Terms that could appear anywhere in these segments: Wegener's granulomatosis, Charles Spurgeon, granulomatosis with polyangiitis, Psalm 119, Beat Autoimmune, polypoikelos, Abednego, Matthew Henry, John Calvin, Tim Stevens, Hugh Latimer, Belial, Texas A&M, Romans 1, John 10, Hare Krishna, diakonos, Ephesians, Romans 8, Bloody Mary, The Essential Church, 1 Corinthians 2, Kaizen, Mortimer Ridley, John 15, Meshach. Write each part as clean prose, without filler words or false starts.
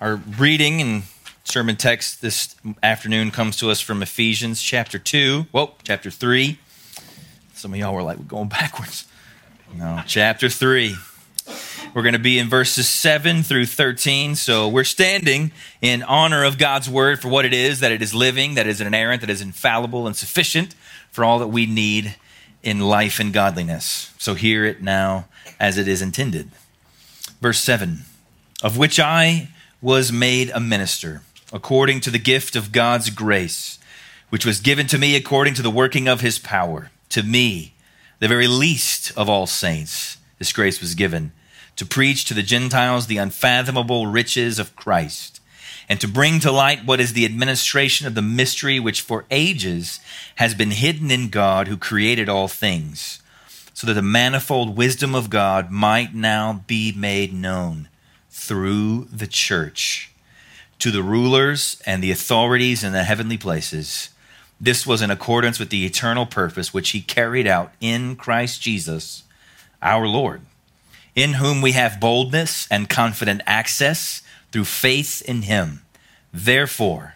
Our reading and sermon text this afternoon comes to us from Ephesians chapter 3. Some of y'all were like, we're going backwards. No, chapter 3. We're going to be in verses 7 through 13. So we're standing in honor of God's word for what it is, that it is living, that it is inerrant, that it is infallible and sufficient for all that we need in life and godliness. So hear it now as it is intended. Verse 7, of which I was made a minister according to the gift of God's grace, which was given to me according to the working of his power. To me, the very least of all saints, this grace was given to preach to the Gentiles the unfathomable riches of Christ, and to bring to light what is the administration of the mystery which for ages has been hidden in God who created all things, so that the manifold wisdom of God might now be made known through the church to the rulers and the authorities in the heavenly places. This was in accordance with the eternal purpose which he carried out in Christ Jesus, our Lord, in whom we have boldness and confident access through faith in him. Therefore,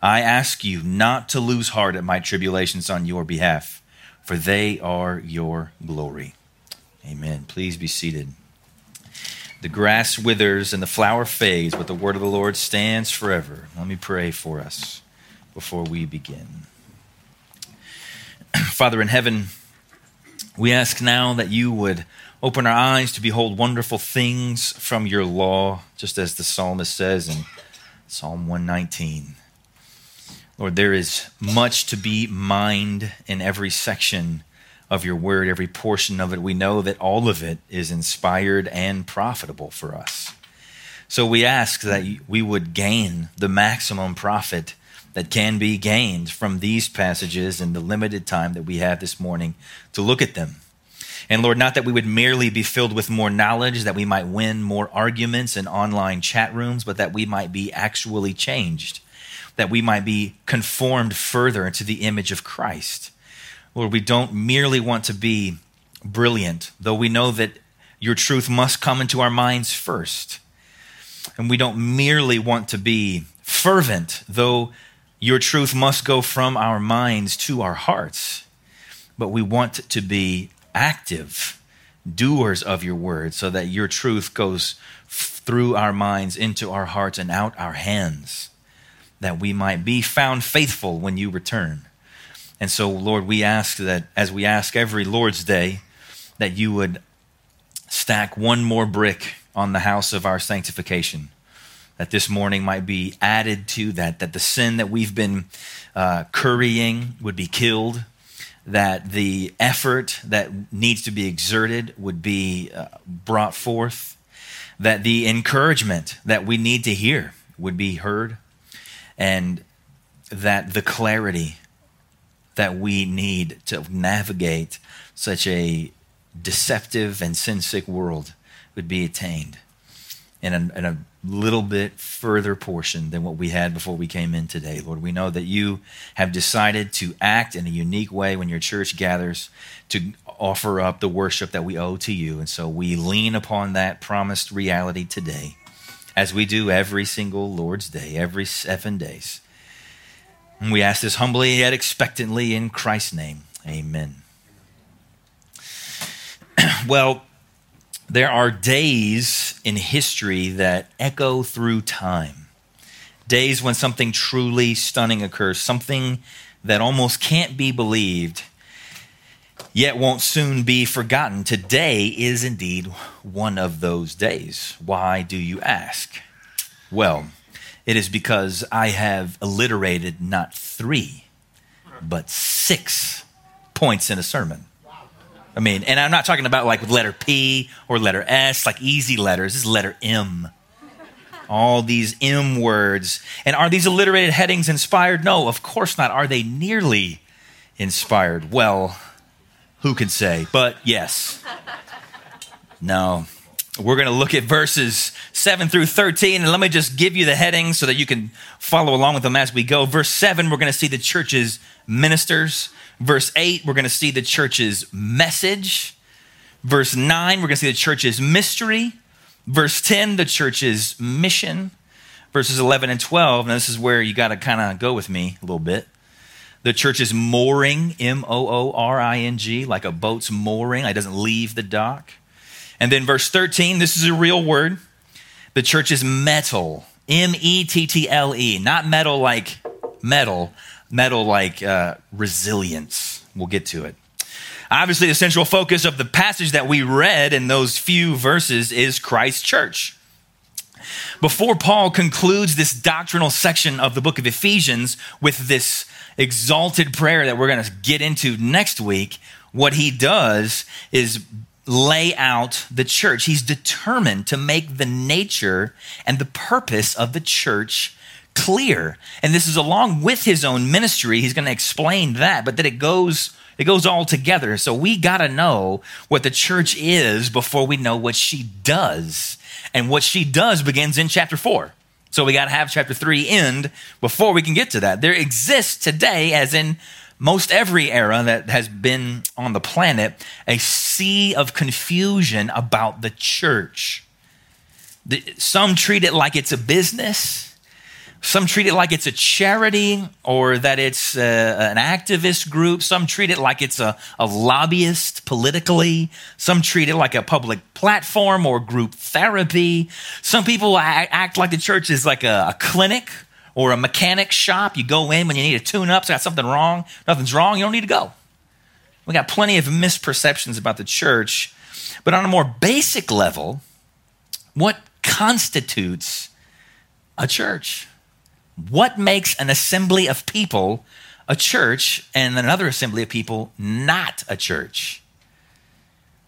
I ask you not to lose heart at my tribulations on your behalf, for they are your glory. Amen. Please be seated. The grass withers and the flower fades, but the word of the Lord stands forever. Let me pray for us before we begin. Father in heaven, we ask now that you would open our eyes to behold wonderful things from your law, just as the psalmist says in Psalm 119. Lord, there is much to be mined in every section of your word, every portion of it. We know that all of it is inspired and profitable for us. So we ask that we would gain the maximum profit that can be gained from these passages in the limited time that we have this morning to look at them. And Lord, not that we would merely be filled with more knowledge, that we might win more arguments in online chat rooms, but that we might be actually changed, that we might be conformed further into the image of Christ. Lord, we don't merely want to be brilliant, though we know that your truth must come into our minds first. And we don't merely want to be fervent, though your truth must go from our minds to our hearts. But we want to be active doers of your word so that your truth goes through our minds into our hearts and out our hands, that we might be found faithful when you return. And so, Lord, we ask that as we ask every Lord's Day, that you would stack one more brick on the house of our sanctification, that this morning might be added to that, that the sin that we've been currying would be killed, that the effort that needs to be exerted would be brought forth, that the encouragement that we need to hear would be heard, and that the clarity that we need to navigate such a deceptive and sin-sick world would be attained in a little bit further portion than what we had before we came in today. Lord, we know that you have decided to act in a unique way when your church gathers to offer up the worship that we owe to you. And so we lean upon that promised reality today, as we do every single Lord's Day, every 7 days. And we ask this humbly yet expectantly in Christ's name. Amen. Well, there are days in history that echo through time, days when something truly stunning occurs, something that almost can't be believed, yet won't soon be forgotten. Today is indeed one of those days. Why do you ask? Well, it is because I have alliterated not 3, but 6 points in a sermon. I mean, and I'm not talking about like with letter P or letter S, like easy letters. This is letter M. All these M words. And are these alliterated headings inspired? No, of course not. Are they nearly inspired? Well, who can say? But yes. No. We're going to look at verses 7 through 13. And let me just give you the headings so that you can follow along with them as we go. Verse 7, we're going to see the church's ministers. Verse 8, we're going to see the church's message. Verse 9, we're going to see the church's mystery. Verse 10, the church's mission. verses 11 and 12, and this is where you got to kind of go with me a little bit. The church is mooring, M-O-O-R-I-N-G, like a boat's mooring. Like it doesn't leave the dock. And then verse 13, this is a real word. The church is metal, M-E-T-T-L-E, not metal like metal, metal like resilience. We'll get to it. Obviously, the central focus of the passage that we read in those few verses is Christ's church. Before Paul concludes this doctrinal section of the book of Ephesians with this exalted prayer that we're going to get into next week, what he does is lay out the church. He's determined to make the nature and the purpose of the church clear. And this is along with his own ministry. He's going to explain that, but then it goes all together. So we got to know what the church is before we know what she does. And what she does begins in chapter 4. So we got to have chapter 3 end before we can get to that. There exists today, as in most every era that has been on the planet, a sea of confusion about the church. Some treat it like it's a business. Some treat it like it's a charity or that it's an activist group. Some treat it like it's a lobbyist politically. Some treat it like a public platform or group therapy. Some people act like the church is like a clinic or a mechanic shop. You go in when you need a tune-up. It's got something wrong. Nothing's wrong. You don't need to go. We got plenty of misperceptions about the church. But on a more basic level, what constitutes a church? What makes an assembly of people a church and another assembly of people not a church?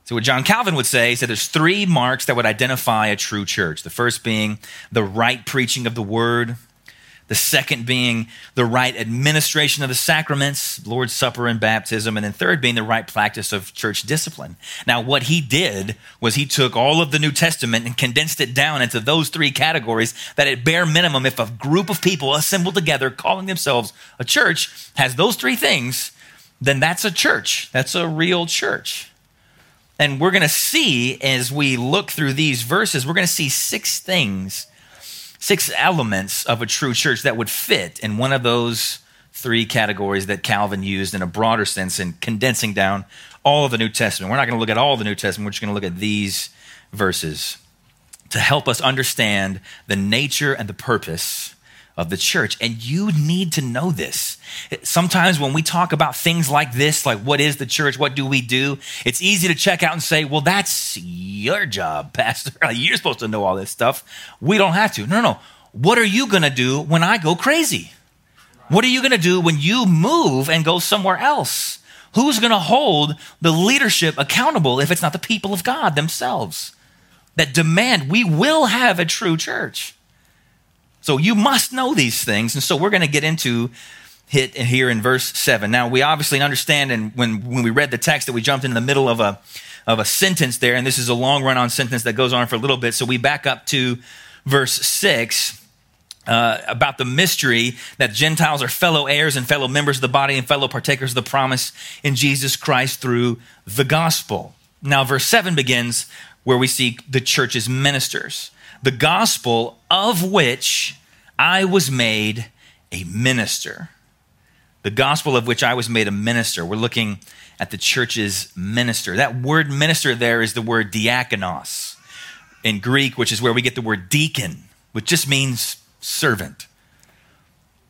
So what John Calvin would say, he said there's three marks that would identify a true church. The first being the right preaching of the word. The second being the right administration of the sacraments, Lord's Supper and baptism. And then third being the right practice of church discipline. Now, what he did was he took all of the New Testament and condensed it down into those three categories that at bare minimum, if a group of people assembled together calling themselves a church has those three things, then that's a church. That's a real church. And we're going to see as we look through these verses, we're going to see six things, six elements of a true church that would fit in one of those three categories that Calvin used in a broader sense in condensing down all of the New Testament. We're not going to look at all the New Testament. We're just going to look at these verses to help us understand the nature and the purpose of the church. And you need to know this. Sometimes when we talk about things like this, like what is the church? What do we do? It's easy to check out and say, well, that's your job, Pastor. You're supposed to know all this stuff. We don't have to. No. What are you going to do when I go crazy? What are you going to do when you move and go somewhere else? Who's going to hold the leadership accountable if it's not the people of God themselves that demand we will have a true church? So you must know these things. And so we're going to get into it here in verse 7. Now, we obviously understand, and when we read the text, that we jumped in the middle of a sentence there. And this is a long run-on sentence that goes on for a little bit. So we back up to verse 6 about the mystery that Gentiles are fellow heirs and fellow members of the body and fellow partakers of the promise in Jesus Christ through the gospel. Now, verse 7 begins where we see the church's ministers. The gospel of which I was made a minister. The gospel of which I was made a minister. We're looking at the church's minister. That word minister there is the word diakonos in Greek, which is where we get the word deacon, which just means servant.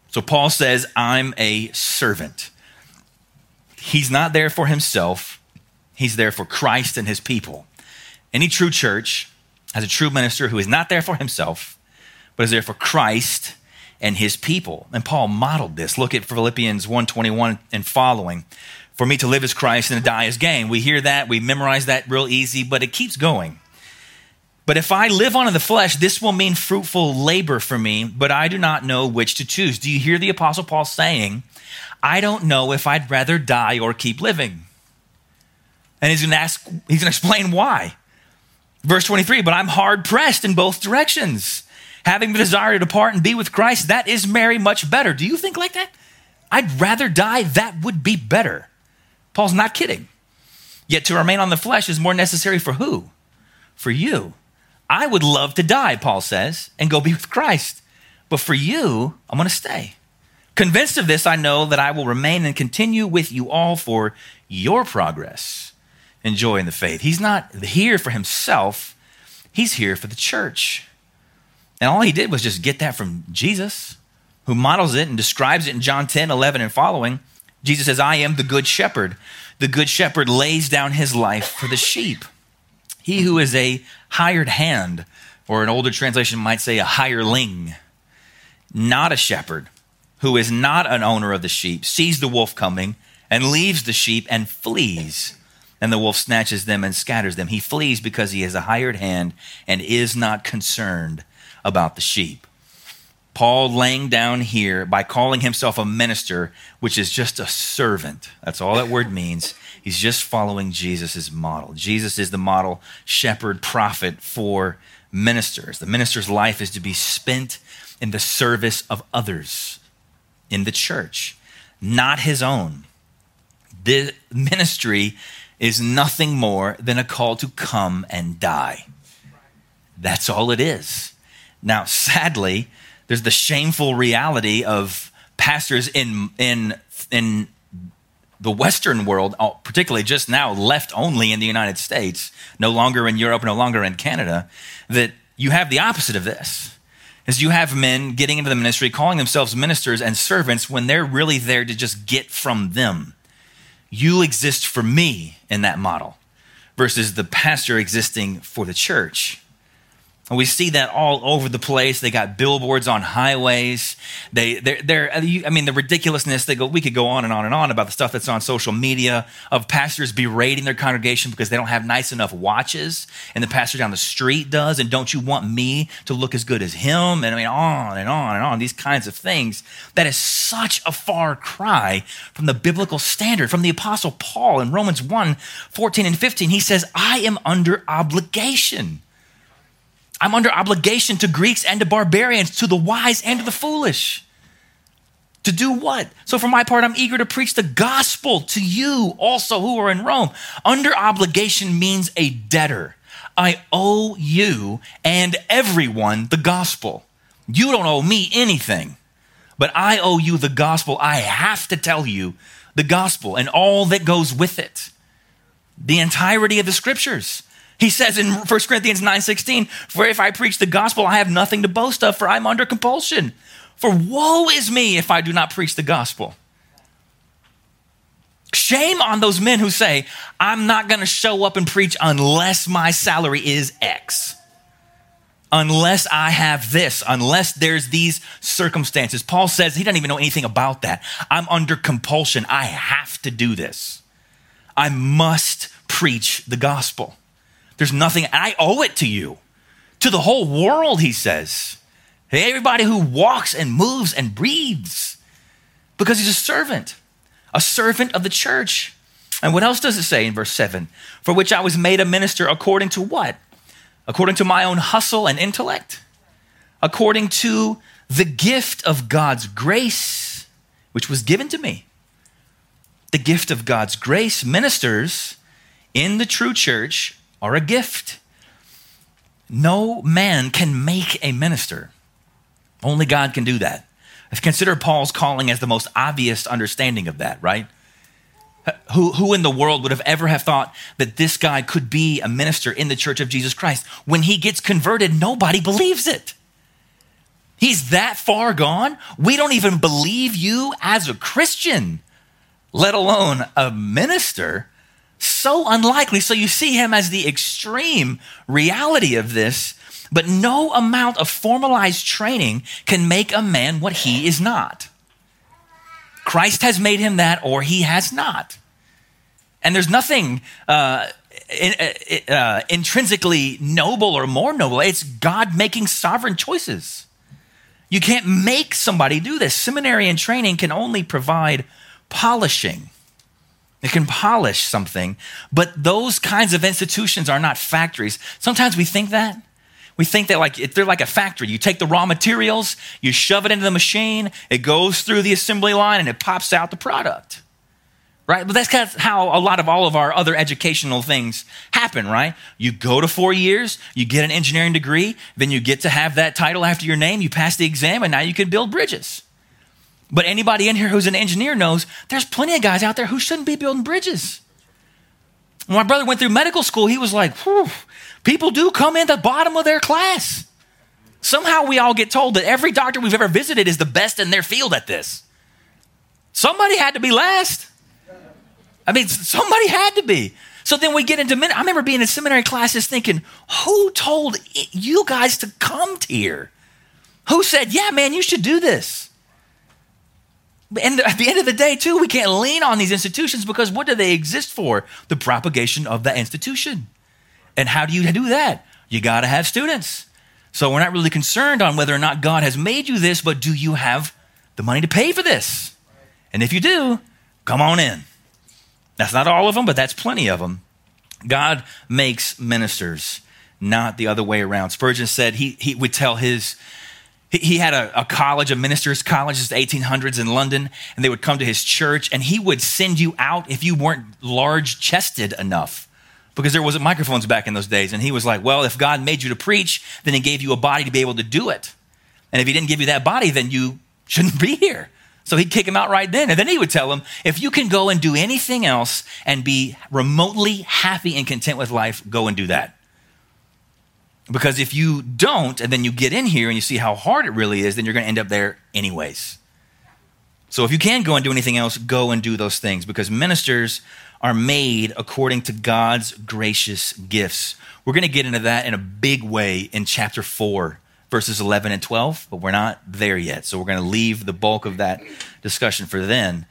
So Paul says, I'm a servant. He's not there for himself. He's there for Christ and his people. Any true church as a true minister who is not there for himself, but is there for Christ and his people. And Paul modeled this. Look at Philippians 1:21 and following. For me to live is Christ and to die is gain. We hear that, we memorize that real easy, but it keeps going. But if I live on in the flesh, this will mean fruitful labor for me, but I do not know which to choose. Do you hear the Apostle Paul saying, I don't know if I'd rather die or keep living? And he's going to explain why. Verse 23, but I'm hard pressed in both directions, having the desire to depart and be with Christ. That is marry much better. Do you think like that? I'd rather die. That would be better. Paul's not kidding. Yet to remain on the flesh is more necessary for who? For you. I would love to die, Paul says, and go be with Christ. But for you, I'm going to stay. Convinced of this, I know that I will remain and continue with you all for your progress and joy in the faith." He's not here for himself. He's here for the church. And all he did was just get that from Jesus, who models it and describes it in John 10, 11 and following. Jesus says, "I am the good shepherd. The good shepherd lays down his life for the sheep." He who is a hired hand, or an older translation might say a hireling, not a shepherd, who is not an owner of the sheep, sees the wolf coming and leaves the sheep and flees. And the wolf snatches them and scatters them. He flees because he is a hired hand and is not concerned about the sheep. Paul laying down here by calling himself a minister, which is just a servant. That's all that word means. He's just following Jesus' model. Jesus is the model shepherd, prophet for ministers. The minister's life is to be spent in the service of others in the church, not his own. The ministry is nothing more than a call to come and die. That's all it is. Now, sadly, there's the shameful reality of pastors in the Western world, particularly just now, left only in the United States, no longer in Europe, no longer in Canada, that you have the opposite of this. Is you have men getting into the ministry, calling themselves ministers and servants when they're really there to just get from them. You exist for me in that model versus the pastor existing for the church. And we see that all over the place. They got billboards on highways. The ridiculousness. We could go on and on and on about the stuff that's on social media of pastors berating their congregation because they don't have nice enough watches, and the pastor down the street does, and don't you want me to look as good as him? And I mean, on and on and on, these kinds of things. That is such a far cry from the biblical standard, from the Apostle Paul in Romans 1, 14 and 15. He says, "I am under obligation. I'm under obligation to Greeks and to barbarians, to the wise and to the foolish." To do what? "So for my part, I'm eager to preach the gospel to you also who are in Rome." Under obligation means a debtor. I owe you and everyone the gospel. You don't owe me anything, but I owe you the gospel. I have to tell you the gospel and all that goes with it. The entirety of the scriptures. He says in 1 Corinthians 9, 16, "For if I preach the gospel, I have nothing to boast of, for I'm under compulsion. For woe is me if I do not preach the gospel." Shame on those men who say, "I'm not going to show up and preach unless my salary is X. Unless I have this, unless there's these circumstances." Paul says he doesn't even know anything about that. "I'm under compulsion. I have to do this. I must preach the gospel. There's nothing, I owe it to you, to the whole world," he says. Hey, everybody who walks and moves and breathes, because he's a servant of the church. And what else does it say in verse 7? "For which I was made a minister according to" what? According to my own hustle and intellect, according to the gift of God's grace, which was given to me. The gift of God's grace. Ministers in the true church are a gift. No man can make a minister. Only God can do that. Consider Paul's calling as the most obvious understanding of that, right? Who in the world would have ever have thought that this guy could be a minister in the church of Jesus Christ? When he gets converted, nobody believes it. He's that far gone. "We don't even believe you as a Christian, let alone a minister." So unlikely. So you see him as the extreme reality of this, but no amount of formalized training can make a man what he is not. Christ has made him that, or he has not. And there's nothing intrinsically noble or more noble. It's God making sovereign choices. You can't make somebody do this. Seminary and training can only provide polishing. It can polish something, but those kinds of institutions are not factories. Sometimes we think that. We think that like they're like a factory. You take the raw materials, you shove it into the machine, it goes through the assembly line, and it pops out the product. right? But that's kind of how a lot of all of our other educational things happen, right? You go to 4 years, you get an engineering degree, then you get to have that title after your name, you pass the exam, and now you can build bridges. But anybody in here who's an engineer knows there's plenty of guys out there who shouldn't be building bridges. When my brother went through medical school, he was like, whew, people do come in the bottom of their class. Somehow we all get told that every doctor we've ever visited is the best in their field at this. Somebody had to be last. I mean, somebody had to be. So then we get into, I remember being in seminary classes thinking, who told you guys to come here? Who said, yeah, man, you should do this? And at the end of the day, too, we can't lean on these institutions because what do they exist for? The propagation of the institution. And how do you do that? You got to have students. So we're not really concerned on whether or not God has made you this, but do you have the money to pay for this? And if you do, come on in. That's not all of them, but that's plenty of them. God makes ministers, not the other way around. Spurgeon said he would tell his... He had a college, a minister's college, in the 1800s in London, and they would come to his church, and he would send you out if you weren't large-chested enough because there wasn't microphones back in those days. And he was like, well, if God made you to preach, then he gave you a body to be able to do it. And if he didn't give you that body, then you shouldn't be here. So he'd kick him out right then. And then he would tell him, if you can go and do anything else and be remotely happy and content with life, go and do that. Because if you don't, and then you get in here and you see how hard it really is, then you're going to end up there anyways. So if you can go and do anything else, go and do those things because ministers are made according to God's gracious gifts. We're going to get into that in a big way in chapter 4, verses 11 and 12, but we're not there yet. So we're going to leave the bulk of that discussion for then.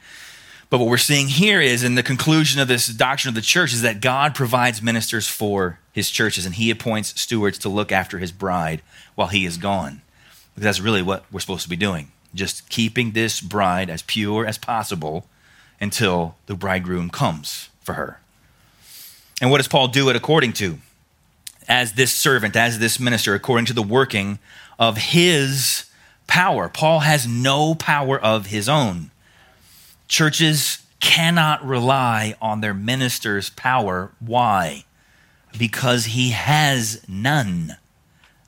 But what we're seeing here is in the conclusion of this doctrine of the church is that God provides ministers for his churches and he appoints stewards to look after his bride while he is gone. Because that's really what we're supposed to be doing. Just keeping this bride as pure as possible until the bridegroom comes for her. And what does Paul do it according to? As this servant, as this minister, according to the working of his power. Paul has no power of his own. Churches cannot rely on their minister's power. Why? Because he has none.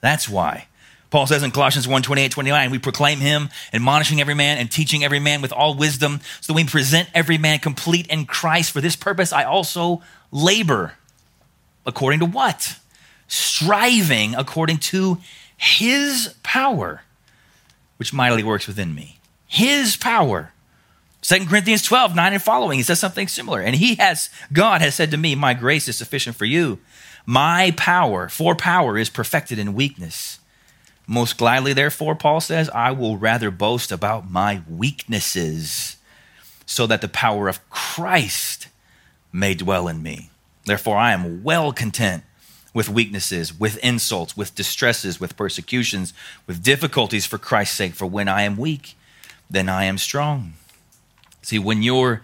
That's why. Paul says in Colossians 1, 28, 29, we proclaim him, admonishing every man and teaching every man with all wisdom, so that we present every man complete in Christ. For this purpose I also labor. According to what? Striving according to his power, which mightily works within me. His power. 2 Corinthians 12, 9 and following, he says something similar. And God has said to me, my grace is sufficient for you. My power, for power is perfected in weakness. Most gladly, therefore, Paul says, I will rather boast about my weaknesses so that the power of Christ may dwell in me. Therefore, I am well content with weaknesses, with insults, with distresses, with persecutions, with difficulties for Christ's sake. For when I am weak, then I am strong. See, when your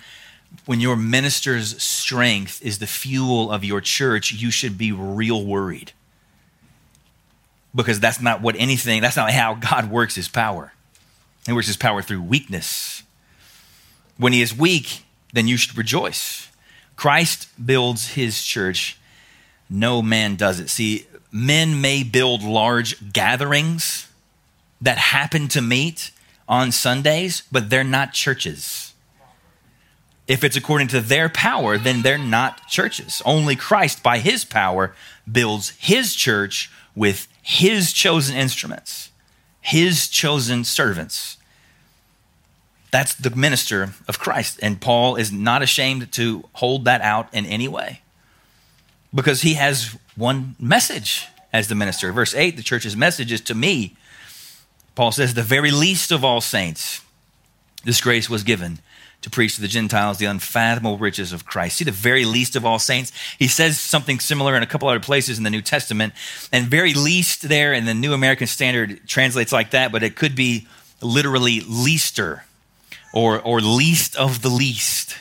minister's strength is the fuel of your church, you should be real worried. Because that's not how God works his power. He works his power through weakness. When he is weak, then you should rejoice. Christ builds his church. No man does it. See, men may build large gatherings that happen to meet on Sundays, but they're not churches. If it's according to their power, then they're not churches. Only Christ, by his power, builds his church with his chosen instruments, his chosen servants. That's the minister of Christ. And Paul is not ashamed to hold that out in any way because he has one message as the minister. Verse 8, the church's message is to me. Paul says, the very least of all saints, this grace was given to preach to the Gentiles the unfathomable riches of Christ. See, the very least of all saints. He says something similar in a couple other places in the New Testament. And very least there in the New American Standard translates like that, but it could be literally leaster or least of the least.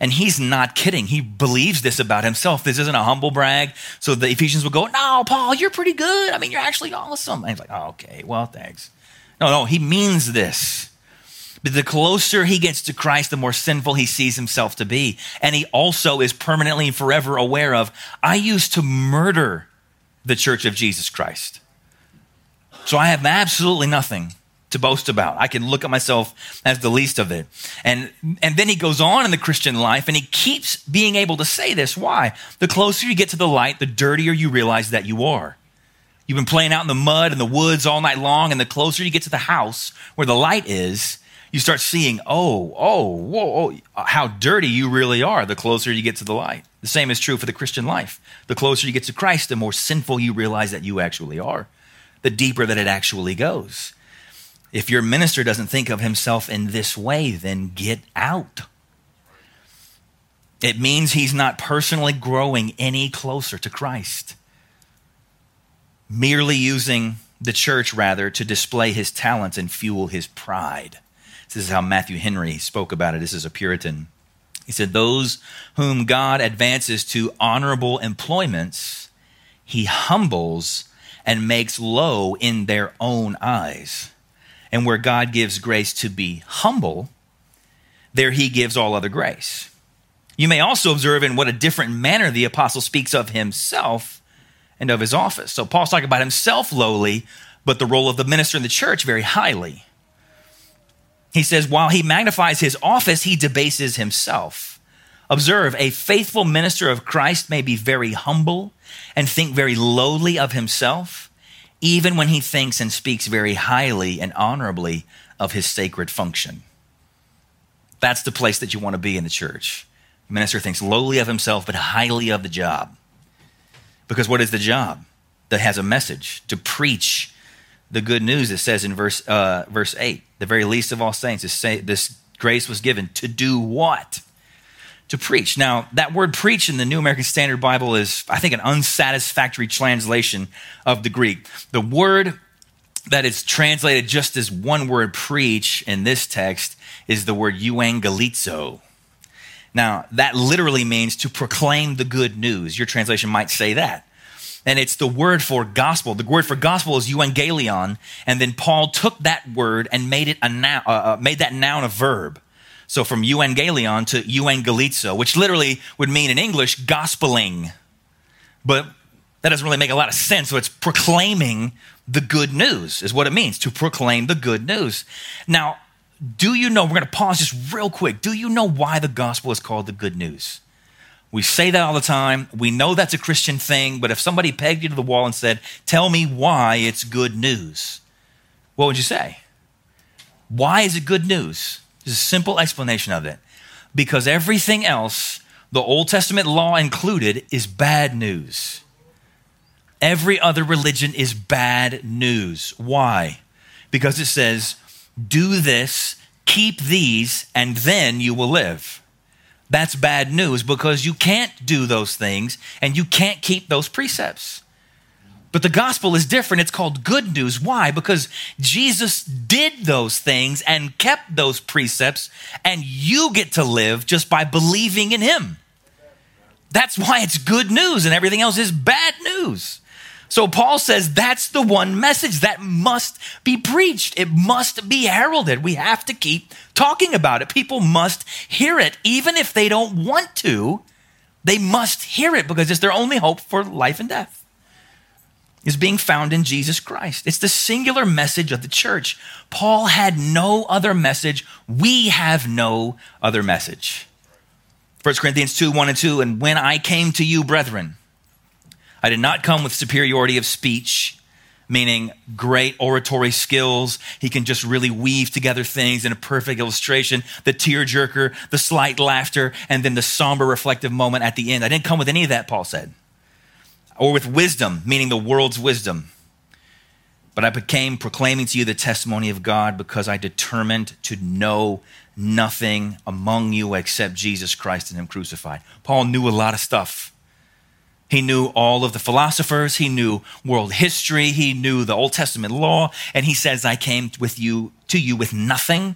And he's not kidding. He believes this about himself. This isn't a humble brag. So the Ephesians will go, no, Paul, you're pretty good. I mean, you're actually awesome. And he's like, oh, okay, well, thanks. No, he means this. But the closer he gets to Christ, the more sinful he sees himself to be. And he also is permanently and forever aware of, I used to murder the church of Jesus Christ. So I have absolutely nothing to boast about. I can look at myself as the least of it. And then he goes on in the Christian life and he keeps being able to say this. Why? The closer you get to the light, the dirtier you realize that you are. You've been playing out in the mud and the woods all night long, and the closer you get to the house where the light is, you start seeing, how dirty you really are the closer you get to the light. The same is true for the Christian life. The closer you get to Christ, the more sinful you realize that you actually are, the deeper that it actually goes. If your minister doesn't think of himself in this way, then get out. It means he's not personally growing any closer to Christ. Merely using the church, rather, to display his talents and fuel his pride. This is how Matthew Henry spoke about it. This is a Puritan. He said, those whom God advances to honorable employments, he humbles and makes low in their own eyes. And where God gives grace to be humble, there he gives all other grace. You may also observe in what a different manner the apostle speaks of himself and of his office. So Paul's talking about himself lowly, but the role of the minister in the church very highly. He says, while he magnifies his office, he debases himself. Observe, a faithful minister of Christ may be very humble and think very lowly of himself, even when he thinks and speaks very highly and honorably of his sacred function. That's the place that you want to be in the church. The minister thinks lowly of himself, but highly of the job. Because what is the job? That has a message, to preach the good news. It says in verse 8, the very least of all saints, this grace was given to do what? To preach. Now, that word preach in the New American Standard Bible is, I think, an unsatisfactory translation of the Greek. The word that is translated just as one word, preach, in this text is the word euangelizo. Now, that literally means to proclaim the good news. Your translation might say that. And it's the word for gospel. The word for gospel is euangelion. And then Paul took that word and made it a noun, made that noun a verb. So from euangelion to euangelizo, which literally would mean in English, gospeling. But that doesn't really make a lot of sense. So it's proclaiming the good news is what it means, to proclaim the good news. Now, do you know, we're going to pause just real quick. Do you know why the gospel is called the good news? We say that all the time. We know that's a Christian thing. But if somebody pegged you to the wall and said, tell me why it's good news, what would you say? Why is it good news? There's a simple explanation of it. Because everything else, the Old Testament law included, is bad news. Every other religion is bad news. Why? Because it says, do this, keep these, and then you will live. That's bad news because you can't do those things and you can't keep those precepts. But the gospel is different. It's called good news. Why? Because Jesus did those things and kept those precepts, and you get to live just by believing in him. That's why it's good news, and everything else is bad news. So Paul says that's the one message that must be preached. It must be heralded. We have to keep talking about it. People must hear it. Even if they don't want to, they must hear it because it's their only hope for life and death. Is being found in Jesus Christ. It's the singular message of the church. Paul had no other message. We have no other message. 1 Corinthians 2, 1 and 2, and when I came to you, brethren, I did not come with superiority of speech, meaning great oratory skills. He can just really weave together things in a perfect illustration, the tearjerker, the slight laughter, and then the somber reflective moment at the end. I didn't come with any of that, Paul said. Or with wisdom, meaning the world's wisdom. But I became proclaiming to you the testimony of God because I determined to know nothing among you except Jesus Christ and him crucified. Paul knew a lot of stuff. He knew all of the philosophers. He knew world history. He knew the Old Testament law. And he says, I came to you with nothing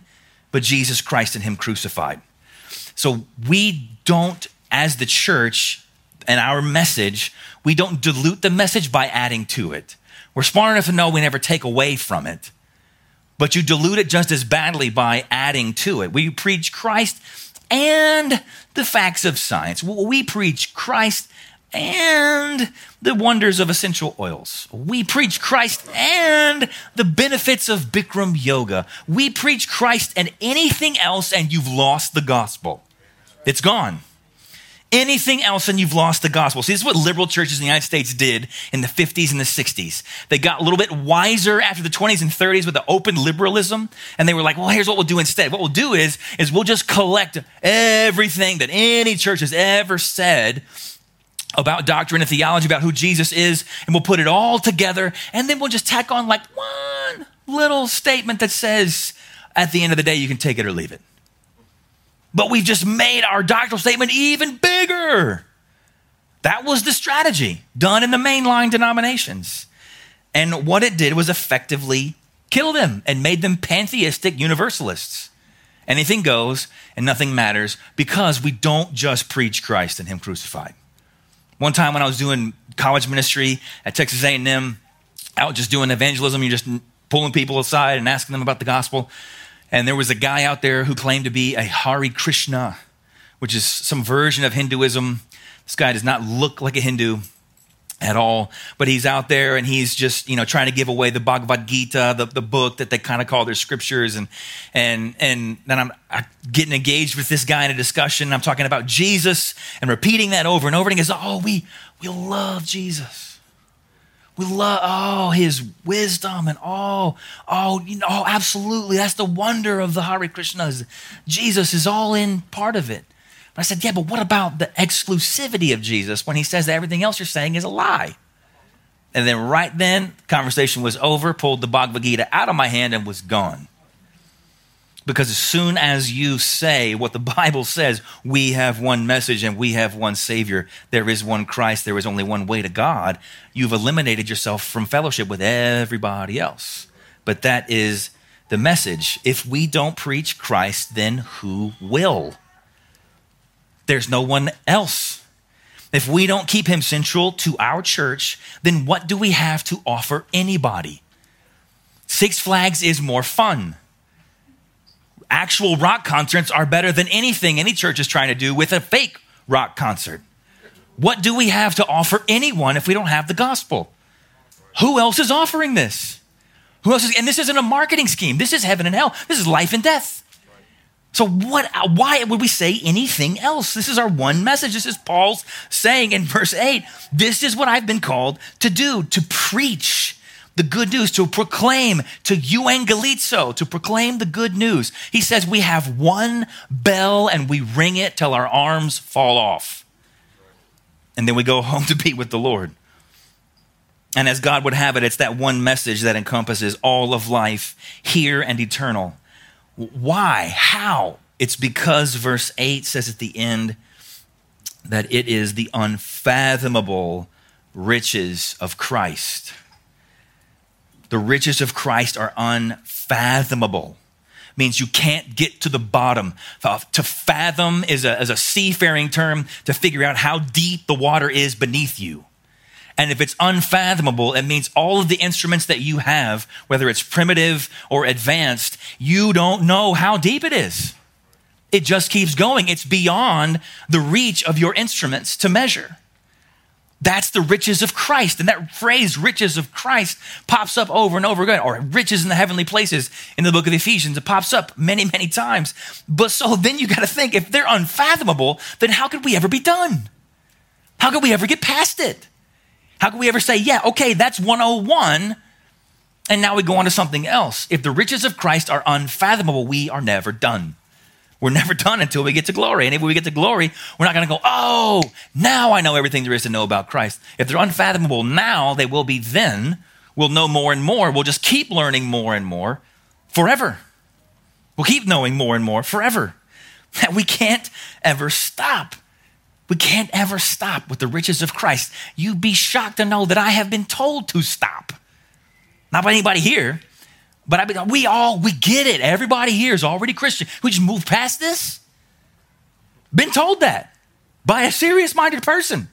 but Jesus Christ and him crucified. So we don't, as the church, and our message, we don't dilute the message by adding to it. We're smart enough to know we never take away from it. but you dilute it just as badly by adding to it. We preach Christ and the facts of science. We preach Christ and the wonders of essential oils. We preach Christ and the benefits of Bikram yoga. We preach Christ and anything else, and you've lost the gospel. It's gone. Anything else and you've lost the gospel. See, this is what liberal churches in the United States did in the 50s and the 60s. They got a little bit wiser after the 20s and 30s with the open liberalism, and they were like, well, here's what we'll do instead. What we'll do is we'll just collect everything that any church has ever said about doctrine and theology, about who Jesus is, and we'll put it all together, and then we'll just tack on like one little statement that says, at the end of the day, you can take it or leave it. But we've just made our doctrinal statement even bigger. That was the strategy done in the mainline denominations. And what it did was effectively kill them and made them pantheistic universalists. Anything goes and nothing matters because we don't just preach Christ and Him crucified. One time when I was doing college ministry at Texas A&M, out just doing evangelism, you're just pulling people aside and asking them about the gospel. And there was a guy out there who claimed to be a Hare Krishna, which is some version of Hinduism. This guy does not look like a Hindu at all, but he's out there and he's just, you know, trying to give away the Bhagavad Gita, the book that they kind of call their scriptures. And then I'm getting engaged with this guy in a discussion. I'm talking about Jesus and repeating that over and over. And he goes, oh, we love Jesus. We love his wisdom and absolutely. That's the wonder of the Hare Krishnas. Jesus is all in part of it. But I said, yeah, but what about the exclusivity of Jesus when he says that everything else you're saying is a lie? And then right then, conversation was over, pulled the Bhagavad Gita out of my hand and was gone. Because as soon as you say what the Bible says, we have one message and we have one Savior. There is one Christ. There is only one way to God. You've eliminated yourself from fellowship with everybody else. But that is the message. If we don't preach Christ, then who will? There's no one else. If we don't keep Him central to our church, then what do we have to offer anybody? Six Flags is more fun. Actual rock concerts are better than anything any church is trying to do with a fake rock concert. What do we have to offer anyone if we don't have the gospel? Who else is offering this? Who else is? And this isn't a marketing scheme. This is heaven and hell. This is life and death. So why would we say anything else? This is our one message. This is Paul's saying in verse 8, this is what I've been called to do, to preach the good news, to proclaim to euangelizo, to proclaim the good news. He says we have one bell and we ring it till our arms fall off. And then we go home to be with the Lord. And as God would have it, it's that one message that encompasses all of life, here and eternal. Why? How? It's because verse 8 says at the end that it is the unfathomable riches of Christ. The riches of Christ are unfathomable. It means you can't get to the bottom. To fathom is a seafaring term to figure out how deep the water is beneath you. And if it's unfathomable, it means all of the instruments that you have, whether it's primitive or advanced, you don't know how deep it is. It just keeps going. It's beyond the reach of your instruments to measure. That's the riches of Christ. And that phrase, riches of Christ, pops up over and over again, or riches in the heavenly places in the book of Ephesians. It pops up many, many times. But so then you got to think, if they're unfathomable, then how could we ever be done? How could we ever get past it? How could we ever say, yeah, okay, that's 101, and now we go on to something else? If the riches of Christ are unfathomable, we are never done. We're never done until we get to glory. And if we get to glory, we're not going to go, oh, now I know everything there is to know about Christ. If they're unfathomable now, they will be then. We'll know more and more. We'll just keep learning more and more forever. We'll keep knowing more and more forever. That we can't ever stop. We can't ever stop with the riches of Christ. You'd be shocked to know that I have been told to stop. Not by anybody here. But we get it. Everybody here is already Christian. We just move past this. Been told that by a serious-minded person.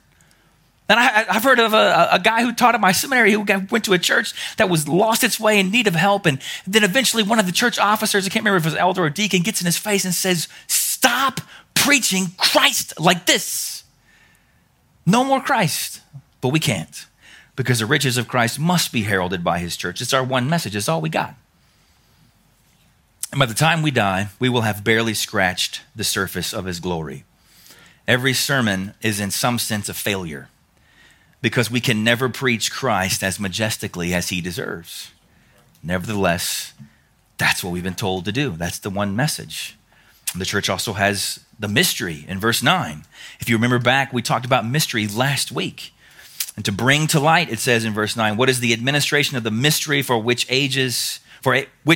And I've heard of a guy who taught at my seminary who went to a church that was lost its way in need of help. And then eventually one of the church officers, I can't remember if it was elder or deacon, gets in his face and says, "Stop preaching Christ like this. No more Christ." But we can't, because the riches of Christ must be heralded by his church. It's our one message. It's all we got. And by the time we die, we will have barely scratched the surface of his glory. Every sermon is in some sense a failure, because we can never preach Christ as majestically as he deserves. Nevertheless, that's what we've been told to do. That's the one message. The church also has the mystery in verse 9. If you remember back, we talked about mystery last week. And to bring to light, it says in verse 9, what is the administration of the mystery which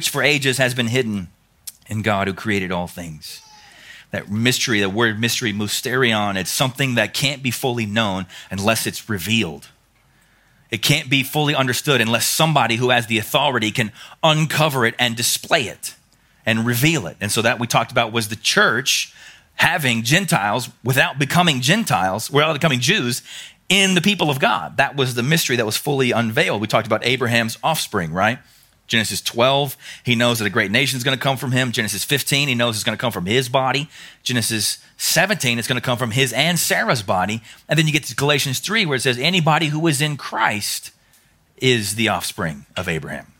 for ages has been hidden in God who created all things? That mystery, the word mystery, mysterion, it's something that can't be fully known unless it's revealed. It can't be fully understood unless somebody who has the authority can uncover it and display it and reveal it. And so that we talked about was the church having Gentiles without becoming Jews in the people of God. That was the mystery that was fully unveiled. We talked about Abraham's offspring, right? Genesis 12, he knows that a great nation is going to come from him. Genesis 15, he knows it's going to come from his body. Genesis 17, it's going to come from his and Sarah's body. And then you get to Galatians 3, where it says anybody who is in Christ is the offspring of Abraham.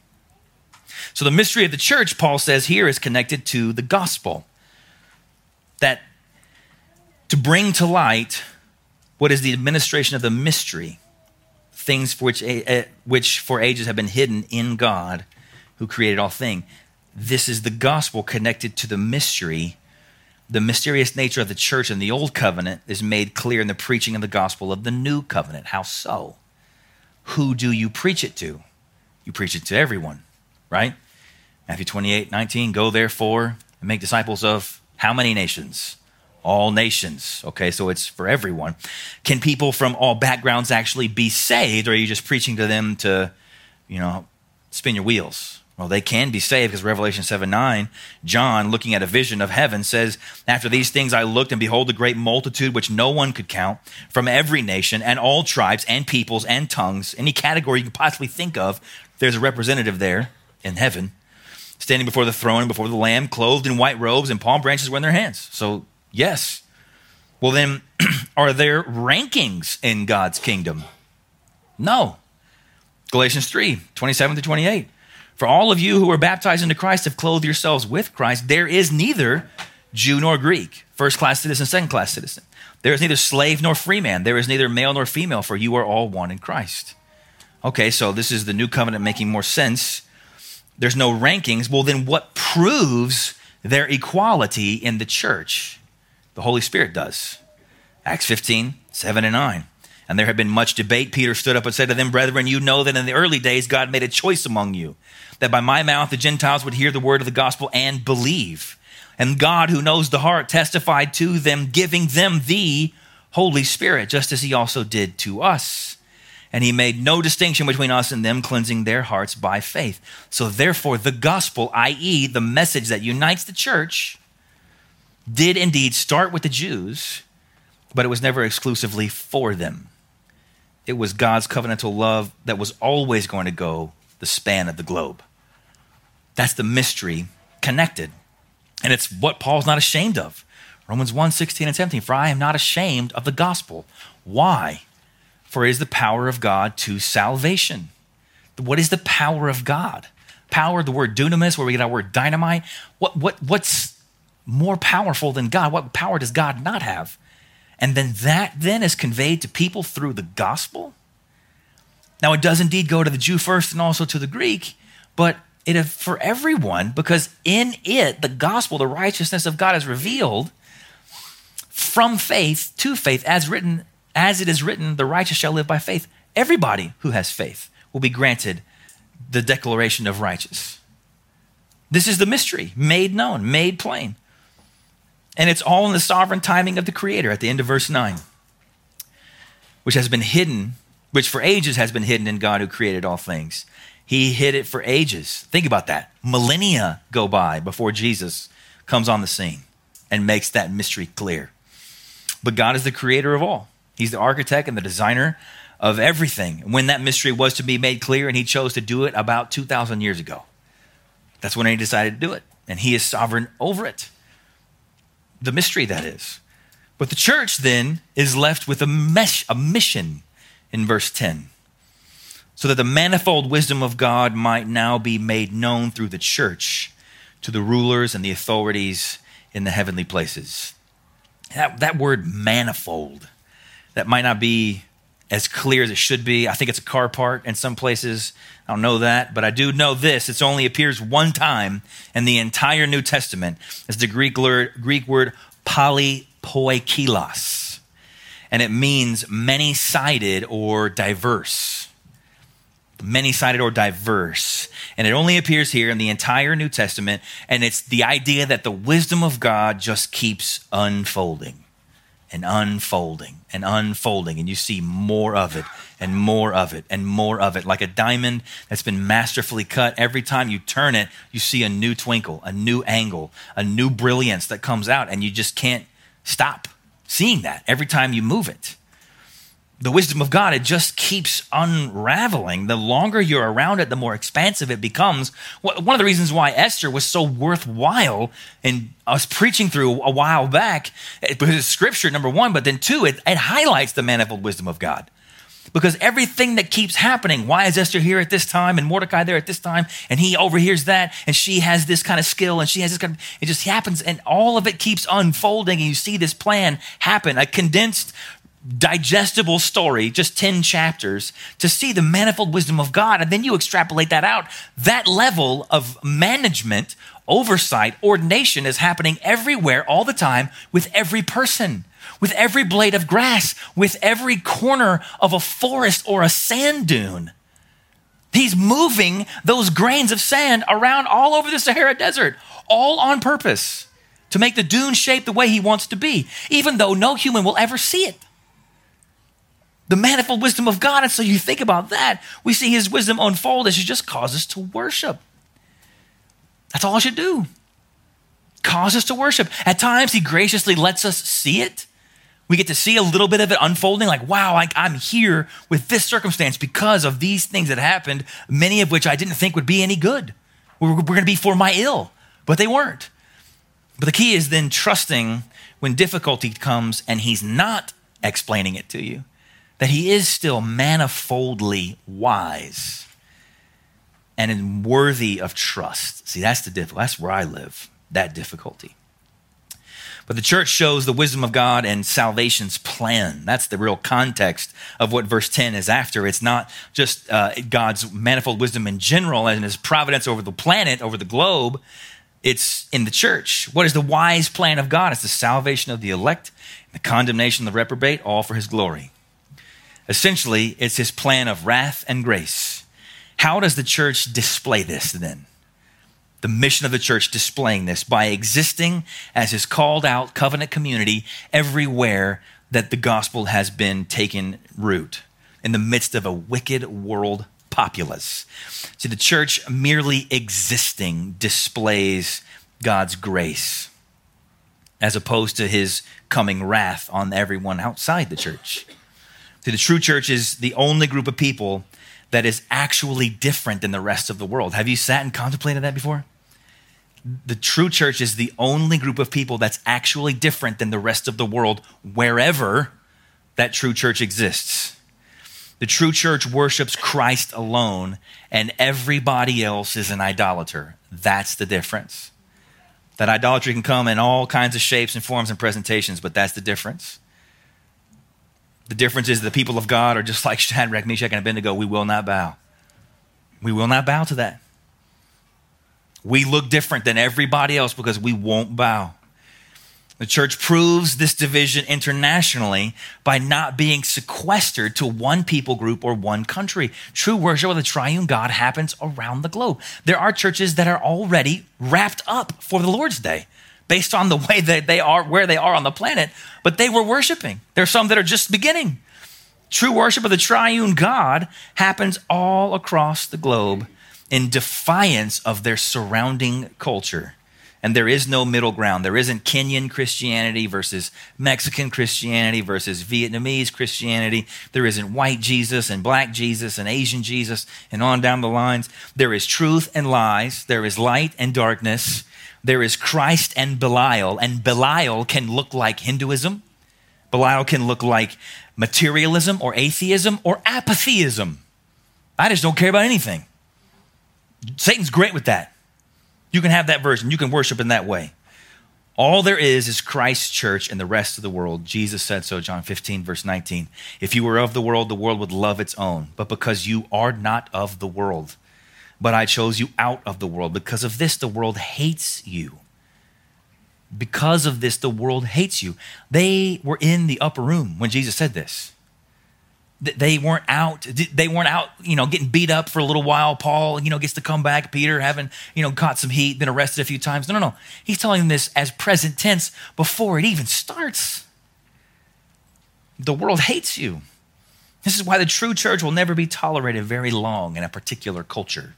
So the mystery of the church, Paul says here, is connected to the gospel. That to bring to light what is the administration of the mystery, things for which for ages have been hidden in God who created all things. This is the gospel connected to the mystery. The mysterious nature of the church in the old covenant is made clear in the preaching of the gospel of the new covenant. How so? Who do you preach it to? You preach it to everyone, right? Matthew 28:19, go therefore and make disciples of how many nations? All nations, okay, so it's for everyone. Can people from all backgrounds actually be saved, or are you just preaching to them to, spin your wheels? Well, they can be saved, because Revelation 7:9, John, looking at a vision of heaven, says, after these things I looked, and behold, a great multitude, which no one could count, from every nation and all tribes and peoples and tongues, any category you can possibly think of, there's a representative there in heaven, standing before the throne and before the Lamb, clothed in white robes, and palm branches were in their hands. So, yes. Well, then, are there rankings in God's kingdom? No. Galatians 3, 27 to 28. For all of you who are baptized into Christ have clothed yourselves with Christ. There is neither Jew nor Greek, first-class citizen, second-class citizen. There is neither slave nor free man. There is neither male nor female, for you are all one in Christ. Okay, so this is the new covenant making more sense. There's no rankings. Well, then what proves their equality in the church? The Holy Spirit does. Acts 15, 7 and 9. And there had been much debate. Peter stood up and said to them, brethren, you know that in the early days God made a choice among you, that by my mouth the Gentiles would hear the word of the gospel and believe. And God, who knows the heart, testified to them, giving them the Holy Spirit, just as he also did to us. And he made no distinction between us and them, cleansing their hearts by faith. So therefore the gospel, i.e. the message that unites the church, did indeed start with the Jews, but it was never exclusively for them. It was God's covenantal love that was always going to go the span of the globe. That's the mystery connected. And it's what Paul's not ashamed of. Romans 1, 16 and 17, for I am not ashamed of the gospel. Why? For it is the power of God to salvation. What is the power of God? Power, the word dunamis, where we get our word dynamite. What's more powerful than God? What power does God not have? And then that is conveyed to people through the gospel. Now, it does indeed go to the Jew first and also to the Greek, but it is for everyone, because in it, the gospel, the righteousness of God is revealed from faith to faith, as it is written, the righteous shall live by faith. Everybody who has faith will be granted the declaration of righteous. This is the mystery made known, made plain. And it's all in the sovereign timing of the Creator at the end of verse 9, which for ages has been hidden in God who created all things. He hid it for ages. Think about that. Millennia go by before Jesus comes on the scene and makes that mystery clear. But God is the creator of all. He's the architect and the designer of everything. When that mystery was to be made clear, and he chose to do it about 2,000 years ago. That's when he decided to do it. And he is sovereign over it. The mystery, that is. But the church then is left with a mission in verse 10. So that the manifold wisdom of God might now be made known through the church to the rulers and the authorities in the heavenly places. That word manifold, that might not be as clear as it should be. I think it's a car part in some places. I don't know that, but I do know this. It only appears one time in the entire New Testament. It's the Greek word polypoikelos, and it means many-sided or diverse. Many-sided or diverse. And it only appears here in the entire New Testament, and it's the idea that the wisdom of God just keeps unfolding. And unfolding and unfolding, and you see more of it and more of it and more of it, like a diamond that's been masterfully cut. Every time you turn it, you see a new twinkle, a new angle, a new brilliance that comes out, and you just can't stop seeing that every time you move it. The wisdom of God, it just keeps unraveling. The longer you're around it, the more expansive it becomes. One of the reasons why Esther was so worthwhile, and I was preaching through a while back, because it's scripture, number one, but then two, it highlights the manifold wisdom of God. Because everything that keeps happening, why is Esther here at this time and Mordecai there at this time, and he overhears that, and she has this kind of skill, and she has this kind of, it just happens, and all of it keeps unfolding, and you see this plan happen, a condensed digestible story, just 10 chapters, to see the manifold wisdom of God. And then you extrapolate that out. That level of management, oversight, ordination is happening everywhere all the time with every person, with every blade of grass, with every corner of a forest or a sand dune. He's moving those grains of sand around all over the Sahara Desert, all on purpose to make the dune shape the way he wants to be, even though no human will ever see it. The manifold wisdom of God. And so you think about that. We see his wisdom unfold as it just causes us to worship. That's all it should do. Cause us to worship. At times he graciously lets us see it. We get to see a little bit of it unfolding, like, wow, I'm here with this circumstance because of these things that happened, many of which I didn't think would be any good. We're going to be for my ill, but they weren't. But the key is then trusting when difficulty comes and he's not explaining it to you, that he is still manifoldly wise and worthy of trust. See, that's the difficulty. That's where I live, that difficulty. But the church shows the wisdom of God and salvation's plan. That's the real context of what verse 10 is after. It's not just God's manifold wisdom in general and his providence over the planet, over the globe. It's in the church. What is the wise plan of God? It's the salvation of the elect, and the condemnation of the reprobate, all for his glory. Essentially, it's his plan of wrath and grace. How does the church display this then? The mission of the church displaying this by existing as his called out covenant community everywhere that the gospel has been taken root in the midst of a wicked world populace. See, the church merely existing displays God's grace as opposed to his coming wrath on everyone outside the church. See, the true church is the only group of people that is actually different than the rest of the world. Have you sat and contemplated that before? The true church is the only group of people that's actually different than the rest of the world wherever that true church exists. The true church worships Christ alone, and everybody else is an idolater. That's the difference. That idolatry can come in all kinds of shapes and forms and presentations, but that's the difference. The difference is the people of God are just like Shadrach, Meshach, and Abednego. We will not bow. We will not bow to that. We look different than everybody else because we won't bow. The church proves this division internationally by not being sequestered to one people group or one country. True worship of the triune God happens around the globe. There are churches that are already wrapped up for the Lord's Day, based on the way that they are, where they are on the planet, but they were worshiping. There are some that are just beginning. True worship of the triune God happens all across the globe in defiance of their surrounding culture And there is no middle ground. There isn't Kenyan Christianity versus Mexican Christianity versus Vietnamese Christianity. There isn't white Jesus and black Jesus and Asian Jesus and on down the lines. There is truth and lies. There is light and darkness. There is Christ and Belial. And Belial can look like Hinduism. Belial can look like materialism or atheism or apatheism. I just don't care about anything. Satan's great with that. You can have that version. You can worship in that way. All there is Christ's church and the rest of the world. Jesus said so, John 15, verse 19. If you were of the world would love its own. But because you are not of the world, but I chose you out of the world. Because of this, the world hates you. Because of this, the world hates you. They were in the upper room when Jesus said this. They weren't out, getting beat up for a little while. Paul, gets to come back. Peter having, caught some heat, been arrested a few times. No. He's telling them this as present tense before it even starts. The world hates you. This is why the true church will never be tolerated very long in a particular culture,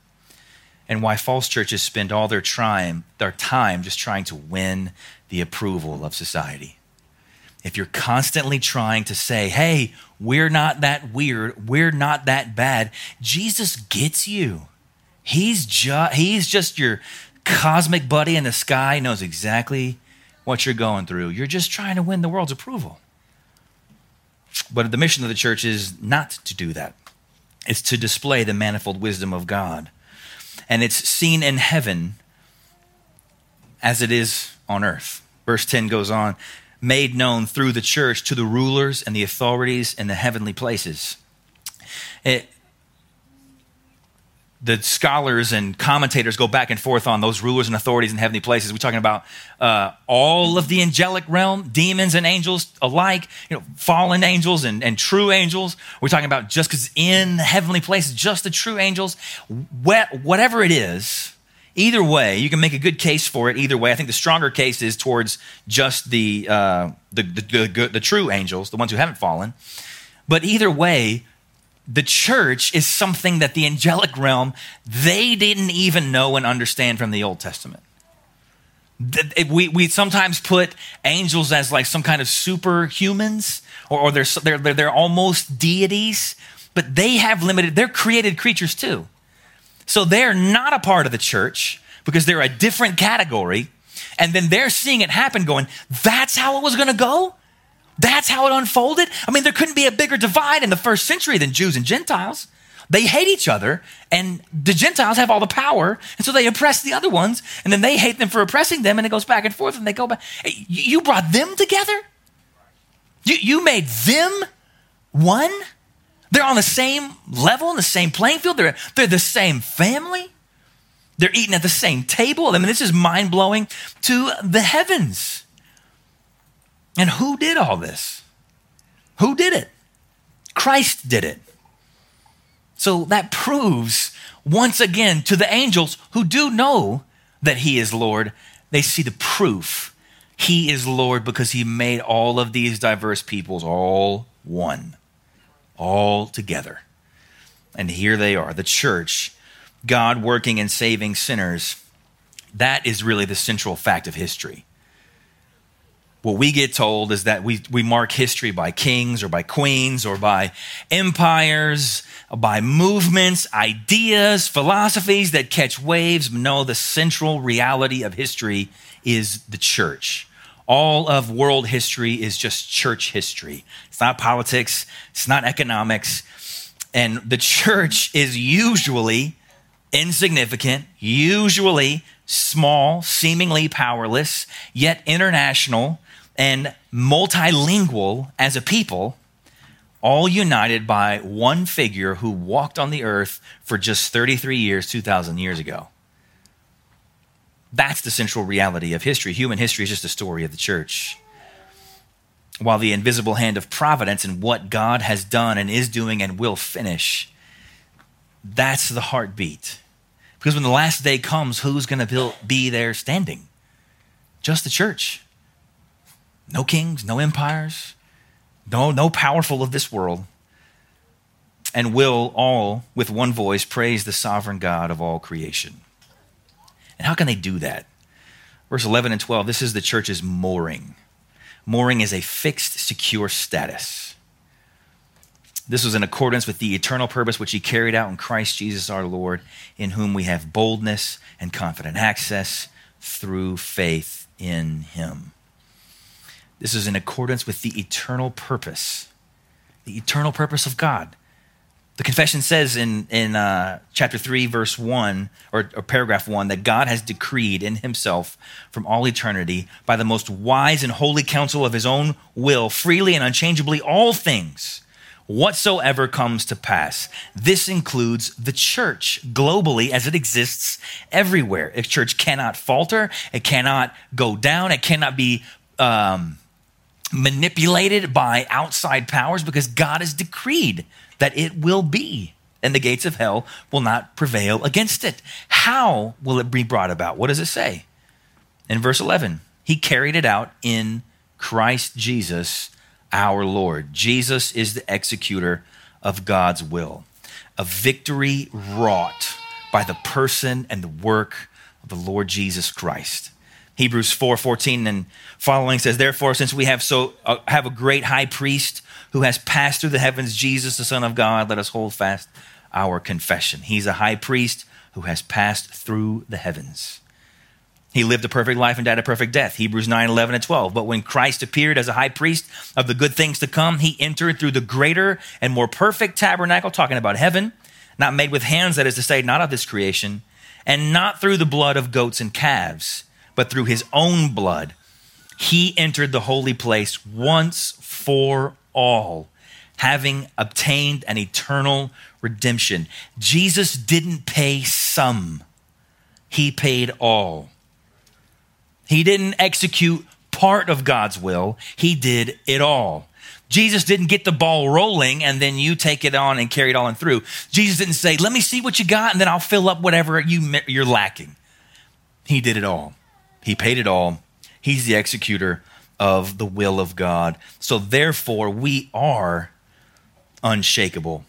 and why false churches spend all their time just trying to win the approval of society. If you're constantly trying to say, hey, we're not that weird, we're not that bad, Jesus gets you. He's just your cosmic buddy in the sky, knows exactly what you're going through. You're just trying to win the world's approval. But the mission of the church is not to do that. It's to display the manifold wisdom of God. And it's seen in heaven as it is on earth. Verse 10 goes on, made known through the church to the rulers and the authorities in the heavenly places. The scholars and commentators go back and forth on those rulers and authorities in heavenly places. We're talking about all of the angelic realm, demons and angels alike, fallen angels and true angels. We're talking about just because in heavenly places, just the true angels, whatever it is. Either way, you can make a good case for it. Either way, I think the stronger case is towards just the true angels, the ones who haven't fallen. But either way, the church is something that the angelic realm, they didn't even know and understand from the Old Testament. We sometimes put angels as like some kind of superhumans, or they're almost deities, but they have they're created creatures too. So they're not a part of the church because they're a different category. And then they're seeing it happen going, that's how it was going to go? That's how it unfolded? I mean, there couldn't be a bigger divide in the first century than Jews and Gentiles. They hate each other, and the Gentiles have all the power, and so they oppress the other ones, and then they hate them for oppressing them, and it goes back and forth, and they go back. You brought them together? You made them one? They're on the same level, on the same playing field. They're the same family. They're eating at the same table. I mean, this is mind-blowing to the heavens. And who did all this? Who did it? Christ did it. So that proves, once again, to the angels who do know that he is Lord, they see the proof. He is Lord because he made all of these diverse peoples all one, all together. And here they are, the church, God working and saving sinners. That is really the central fact of history. What we get told is that we mark history by kings or by queens or by empires, by movements, ideas, philosophies that catch waves. No, the central reality of history is the church. All of world history is just church history. It's not politics. It's not economics. And the church is usually insignificant, usually small, seemingly powerless, yet international and multilingual as a people, all united by one figure who walked on the earth for just 33 years, 2,000 years ago. That's the central reality of history. Human history is just a story of the church. While the invisible hand of providence and what God has done and is doing and will finish, that's the heartbeat. Because when the last day comes, who's going to be there standing? Just the church. No kings, no empires, no powerful of this world. And will all, with one voice, praise the sovereign God of all creation. And how can they do that? Verse 11 and 12, this is the church's mooring. Mooring is a fixed, secure status. This was in accordance with the eternal purpose which he carried out in Christ Jesus our Lord, in whom we have boldness and confident access through faith in him. This is in accordance with the eternal purpose of God. The confession says in chapter 3, verse 1, or paragraph 1, that God has decreed in himself from all eternity by the most wise and holy counsel of his own will, freely and unchangeably all things, whatsoever comes to pass. This includes the church globally as it exists everywhere. A church cannot falter. It cannot go down. It cannot be manipulated by outside powers, because God has decreed that it will be, and the gates of hell will not prevail against it. How will it be brought about? What does it say? In verse 11, he carried it out in Christ Jesus, our Lord. Jesus is the executor of God's will, a victory wrought by the person and the work of the Lord Jesus Christ. Hebrews 4:14 and following says, therefore, since we have a great high priest who has passed through the heavens, Jesus, the Son of God, let us hold fast our confession. He's a high priest who has passed through the heavens. He lived a perfect life and died a perfect death. Hebrews 9:11 and 12. But when Christ appeared as a high priest of the good things to come, he entered through the greater and more perfect tabernacle, talking about heaven, not made with hands, that is to say, not of this creation, and not through the blood of goats and calves, but through his own blood, he entered the holy place once for all, having obtained an eternal redemption. Jesus didn't pay some, he paid all. He didn't execute part of God's will, he did it all. Jesus didn't get the ball rolling and then you take it on and carry it on through. Jesus didn't say, let me see what you got and then I'll fill up whatever you're lacking. He did it all. He paid it all. He's the executor of the will of God. So therefore, we are unshakable,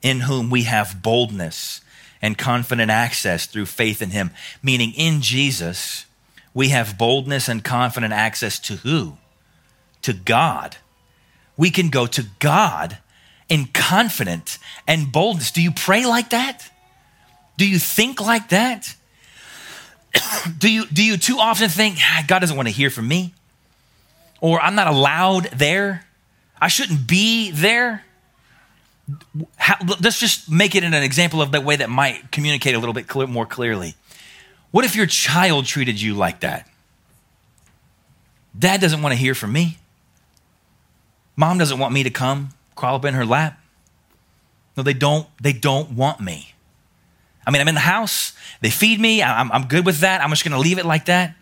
in whom we have boldness and confident access through faith in him. Meaning in Jesus, we have boldness and confident access to who? To God. We can go to God in confidence and boldness. Do you pray like that? Do you think like that? Do you too often think, God doesn't want to hear from me? Or I'm not allowed there? I shouldn't be there? Let's just make it in an example of the way that might communicate a little bit more clearly. What if your child treated you like that? Dad doesn't want to hear from me. Mom doesn't want me to come crawl up in her lap. No, they don't want me. I mean, I'm in the house, they feed me, I'm good with that, I'm just gonna leave it like that.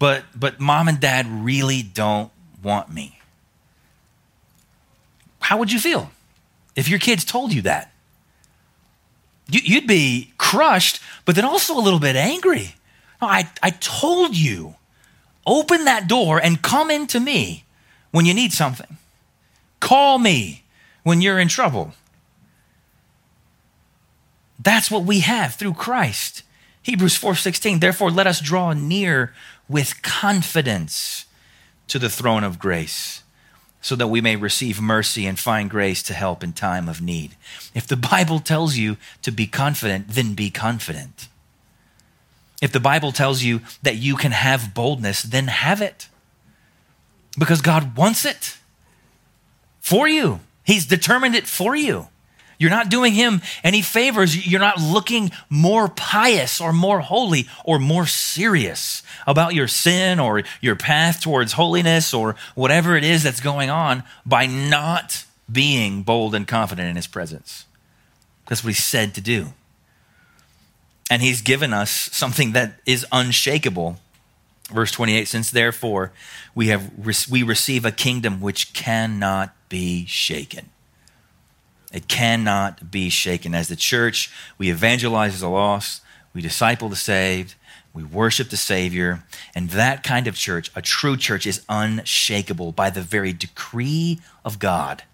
But mom and dad really don't want me. How would you feel if your kids told you that? You'd be crushed, but then also a little bit angry. No, I told you, open that door and come into me when you need something. Call me when you're in trouble. That's what we have through Christ. Hebrews 4:16, therefore let us draw near with confidence to the throne of grace, so that we may receive mercy and find grace to help in time of need. If the Bible tells you to be confident, then be confident. If the Bible tells you that you can have boldness, then have it. Because God wants it for you. He's determined it for you. You're not doing him any favors. You're not looking more pious or more holy or more serious about your sin or your path towards holiness or whatever it is that's going on by not being bold and confident in his presence. That's what he said to do. And he's given us something that is unshakable. Verse 28, since therefore we receive a kingdom which cannot be shaken. It cannot be shaken. As the church, we evangelize the lost, we disciple the saved, we worship the Savior, and that kind of church, a true church, is unshakable by the very decree of God.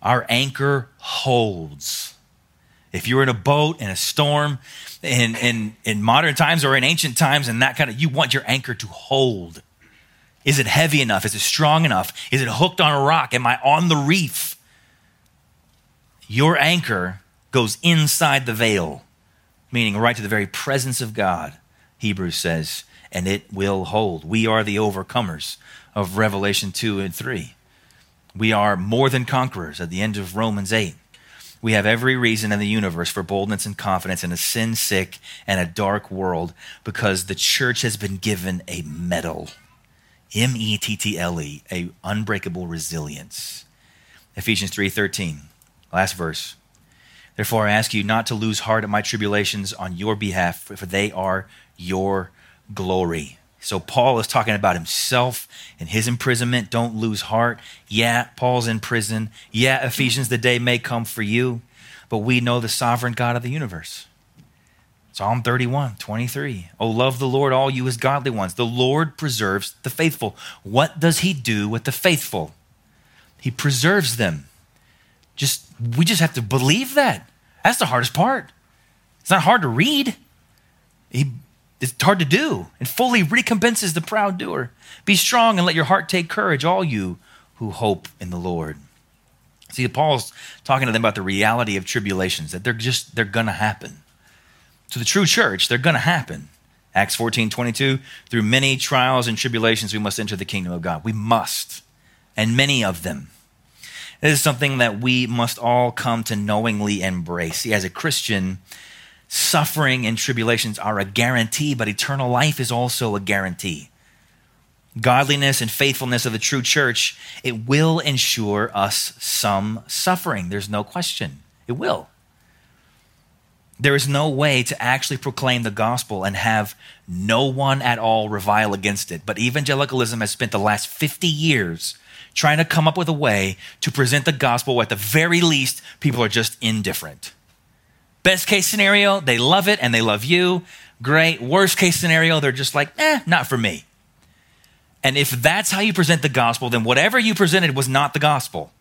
Our anchor holds. If you're in a boat in a storm in modern times or in ancient times and that kind of, you want your anchor to hold. Is it heavy enough? Is it strong enough? Is it hooked on a rock? Am I on the reef? Your anchor goes inside the veil, meaning right to the very presence of God, Hebrews says, and it will hold. We are the overcomers of Revelation 2 and 3. We are more than conquerors at the end of Romans 8. We have every reason in the universe for boldness and confidence in a sin-sick and a dark world because the church has been given a medal, METTLE, a unbreakable resilience. Ephesians 3:13, last verse. Therefore, I ask you not to lose heart at my tribulations on your behalf, for they are your glory. So Paul is talking about himself and his imprisonment. Don't lose heart. Yeah, Paul's in prison. Yeah, Ephesians, the day may come for you, but we know the sovereign God of the universe. Psalm 31, 23. Oh, love the Lord, all you his godly ones. The Lord preserves the faithful. What does he do with the faithful? He preserves them. We just have to believe that. That's the hardest part. It's not hard to read. It's hard to do, and fully recompenses the proud doer. Be strong and let your heart take courage, all you who hope in the Lord. See, Paul's talking to them about the reality of tribulations, that they're gonna happen. To the true church, they're gonna happen. Acts 14:22, through many trials and tribulations, we must enter the kingdom of God. We must, and many of them. This is something that we must all come to knowingly embrace. See, as a Christian, suffering and tribulations are a guarantee, but eternal life is also a guarantee. Godliness and faithfulness of the true church, it will ensure us some suffering. There's no question. It will. There is no way to actually proclaim the gospel and have no one at all revile against it. But evangelicalism has spent the last 50 years trying to come up with a way to present the gospel where at the very least people are just indifferent. Best case scenario, they love it and they love you. Great. Worst case scenario, they're just like, not for me. And if that's how you present the gospel, then whatever you presented was not the gospel.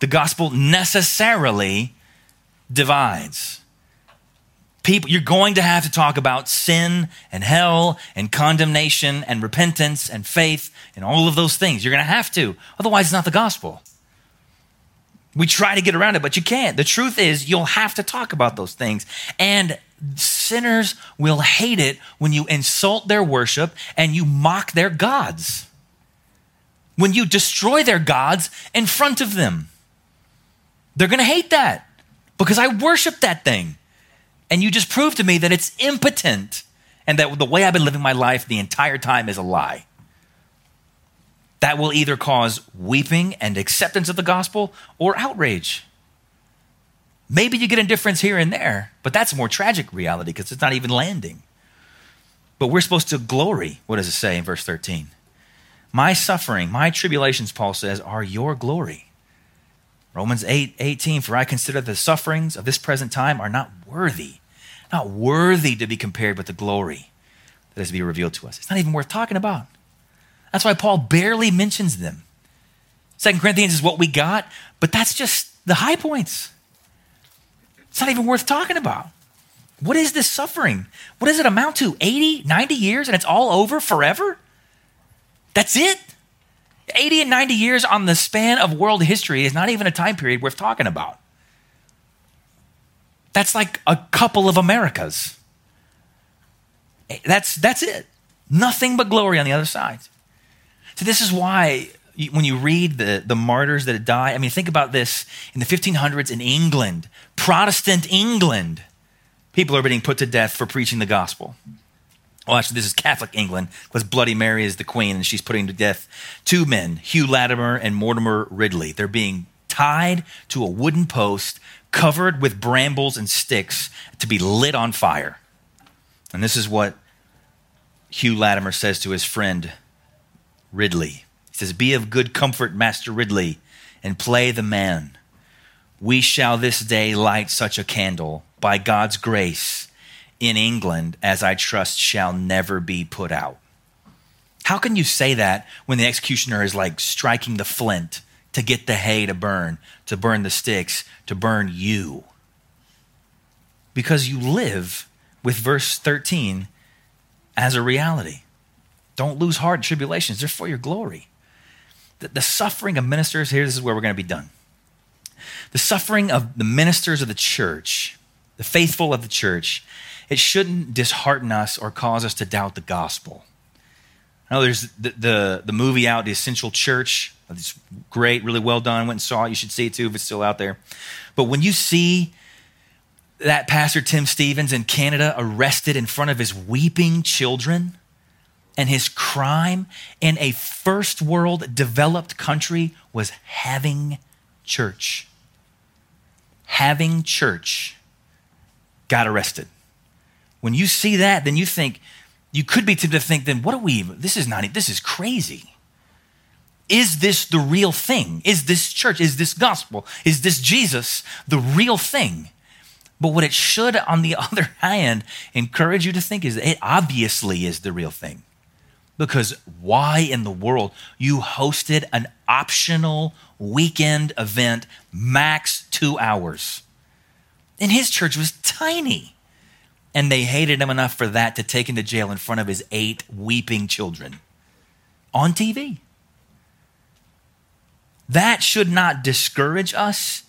The gospel necessarily divides. People, you're going to have to talk about sin and hell and condemnation and repentance and faith and all of those things. You're going to have to. Otherwise, it's not the gospel. We try to get around it, but you can't. The truth is you'll have to talk about those things. And sinners will hate it when you insult their worship and you mock their gods. When you destroy their gods in front of them. They're going to hate that because I worship that thing. And you just proved to me that it's impotent and that the way I've been living my life the entire time is a lie. That will either cause weeping and acceptance of the gospel or outrage. Maybe you get indifference here and there, but that's a more tragic reality because it's not even landing. But we're supposed to glory. What does it say in verse 13? My suffering, my tribulations, Paul says, are your glory. Romans 8:18, for I consider the sufferings of this present time are not worthy to be compared with the glory that is to be revealed to us. It's not even worth talking about. That's why Paul barely mentions them. 2 Corinthians is what we got, but that's just the high points. It's not even worth talking about. What is this suffering? What does it amount to? 80, 90 years and it's all over forever? That's it? 80 and 90 years on the span of world history is not even a time period worth talking about. That's like a couple of Americas. That's it. Nothing but glory on the other side. So this is why when you read the martyrs that die, I mean, think about this. In the 1500s in England, Protestant England, people are being put to death for preaching the gospel. Well, actually, this is Catholic England because Bloody Mary is the queen and she's putting to death two men, Hugh Latimer and Mortimer Ridley. They're being tied to a wooden post covered with brambles and sticks to be lit on fire. And this is what Hugh Latimer says to his friend Ridley. He says, be of good comfort, Master Ridley, and play the man. We shall this day light such a candle by God's grace in England as I trust shall never be put out. How can you say that when the executioner is like striking the flint to get the hay to burn the sticks, to burn you? because you live with verse 13 as a reality. Don't lose heart in tribulations. They're for your glory. The suffering of ministers, here, this is where we're going to be done. The suffering of the ministers of the church, the faithful of the church, it shouldn't dishearten us or cause us to doubt the gospel. I know there's the movie out, The Essential Church. It's great, really well done. Went and saw it. You should see it too if it's still out there. But when you see that pastor Tim Stevens in Canada arrested in front of his weeping children and his crime in a first world developed country was having church. Having church got arrested. When you see that, then you think, you could be tempted to think, then what are we, this is crazy. Is this the real thing? Is this church? Is this gospel? Is this Jesus the real thing? But what it should, on the other hand, encourage you to think is that it obviously is the real thing. Because why in the world? You hosted an optional weekend event, max 2 hours. And his church was tiny. And they hated him enough for that to take him to jail in front of his 8 weeping children on TV. That should not discourage us.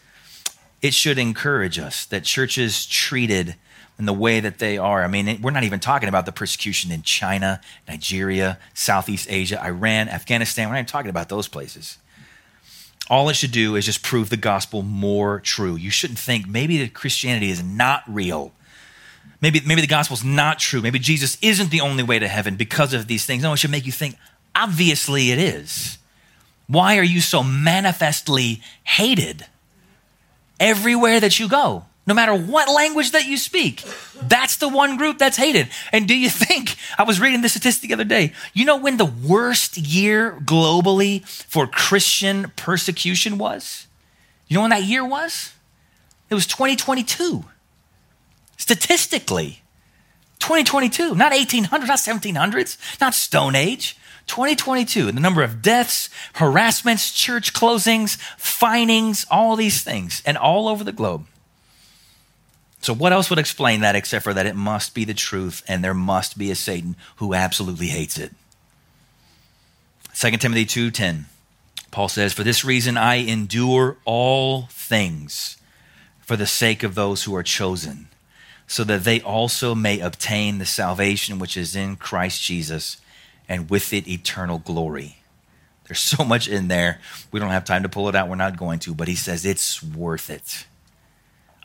It should encourage us that churches treated in the way that they are. I mean, we're not even talking about the persecution in China, Nigeria, Southeast Asia, Iran, Afghanistan. We're not even talking about those places. All it should do is just prove the gospel more true. You shouldn't think maybe that Christianity is not real. Maybe the gospel's not true. Maybe Jesus isn't the only way to heaven because of these things. No, it should make you think, obviously it is. Why are you so manifestly hated everywhere that you go? No matter what language that you speak, that's the one group that's hated. And do you think, I was reading this statistic the other day, you know when the worst year globally for Christian persecution was? You know when that year was? It was 2022. Statistically, 2022, not 1800s, not 1700s, not Stone Age, 2022. And the number of deaths, harassments, church closings, finings, all these things, and all over the globe. So what else would explain that except for that it must be the truth and there must be a Satan who absolutely hates it? 2 Timothy 2:10, Paul says, "For this reason I endure all things for the sake of those who are chosen, so that they also may obtain the salvation which is in Christ Jesus, and with it eternal glory." There's so much in there. We don't have time to pull it out. We're not going to, but he says it's worth it.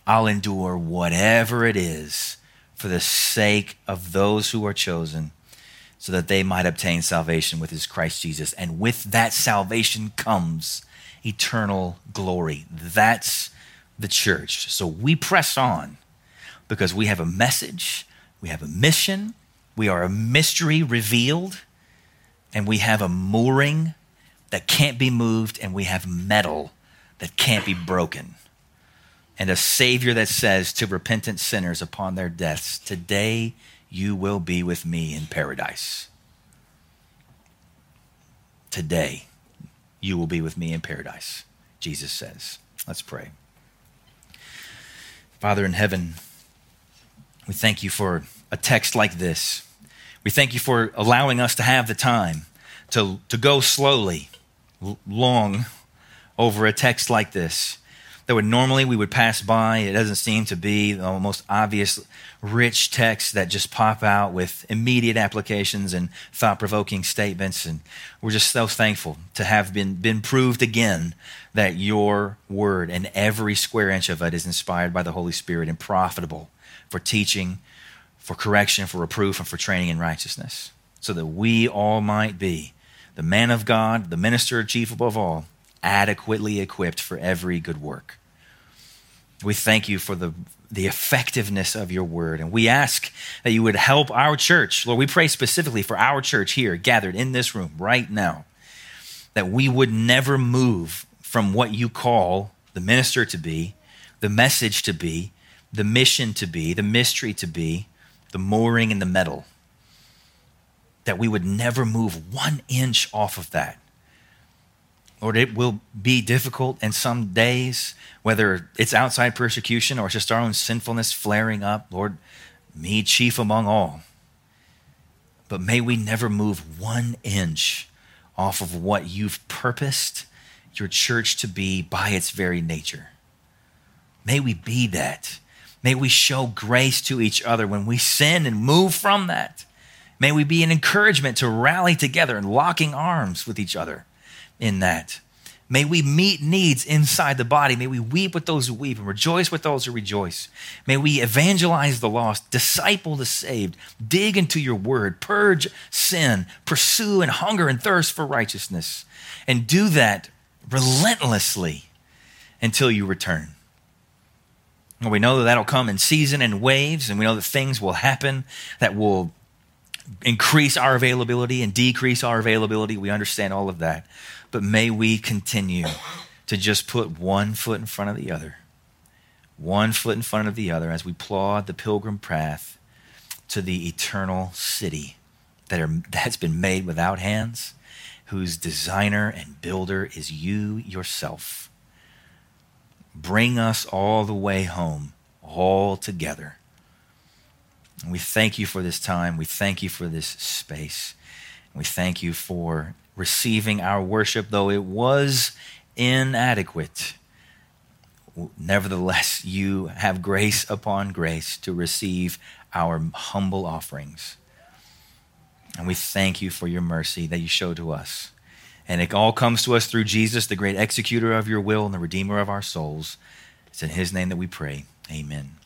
I'll endure whatever it is for the sake of those who are chosen, so that they might obtain salvation with his Christ Jesus. And with that salvation comes eternal glory. That's the church. So we press on, because we have a message, we have a mission, we are a mystery revealed, and we have a mooring that can't be moved, and we have metal that can't be broken, and a Savior that says to repentant sinners upon their deaths, "Today you will be with me in paradise. Today you will be with me in paradise," Jesus says. Let's pray. Father in heaven, we thank you for a text like this. We thank you for allowing us to have the time to go slowly, long over a text like this that would normally we would pass by. It doesn't seem to be the most obvious, rich texts that just pop out with immediate applications and thought-provoking statements. And we're just so thankful to have been proved again that your word and every square inch of it is inspired by the Holy Spirit and profitable for teaching, for correction, for reproof, and for training in righteousness, so that we all might be the man of God, the minister, chief above all, adequately equipped for every good work. We thank you for the effectiveness of your word, and we ask that you would help our church. Lord, we pray specifically for our church here, gathered in this room right now, that we would never move from what you call the minister to be, the message to be, the mission to be, the mystery to be, the mooring and the metal, that we would never move 1 inch off of that. Lord, it will be difficult in some days, whether it's outside persecution or it's just our own sinfulness flaring up. Lord, me chief among all. But may we never move one inch off of what you've purposed your church to be by its very nature. May we be that. May we show grace to each other when we sin and move from that. May we be an encouragement to rally together and locking arms with each other in that. May we meet needs inside the body. May we weep with those who weep and rejoice with those who rejoice. May we evangelize the lost, disciple the saved, dig into your word, purge sin, pursue and hunger and thirst for righteousness, and do that relentlessly until you return. And we know that that'll come in season and waves, and we know that things will happen that will increase our availability and decrease our availability. We understand all of that. But may we continue to just put one foot in front of the other, one foot in front of the other as we plod the pilgrim path to the eternal city that's been made without hands, whose designer and builder is you yourself. Bring us all the way home, all together. And we thank you for this time. We thank you for this space. We thank you for receiving our worship, though it was inadequate. Nevertheless, you have grace upon grace to receive our humble offerings. And we thank you for your mercy that you show to us. And it all comes to us through Jesus, the great executor of your will and the redeemer of our souls. It's in his name that we pray. Amen.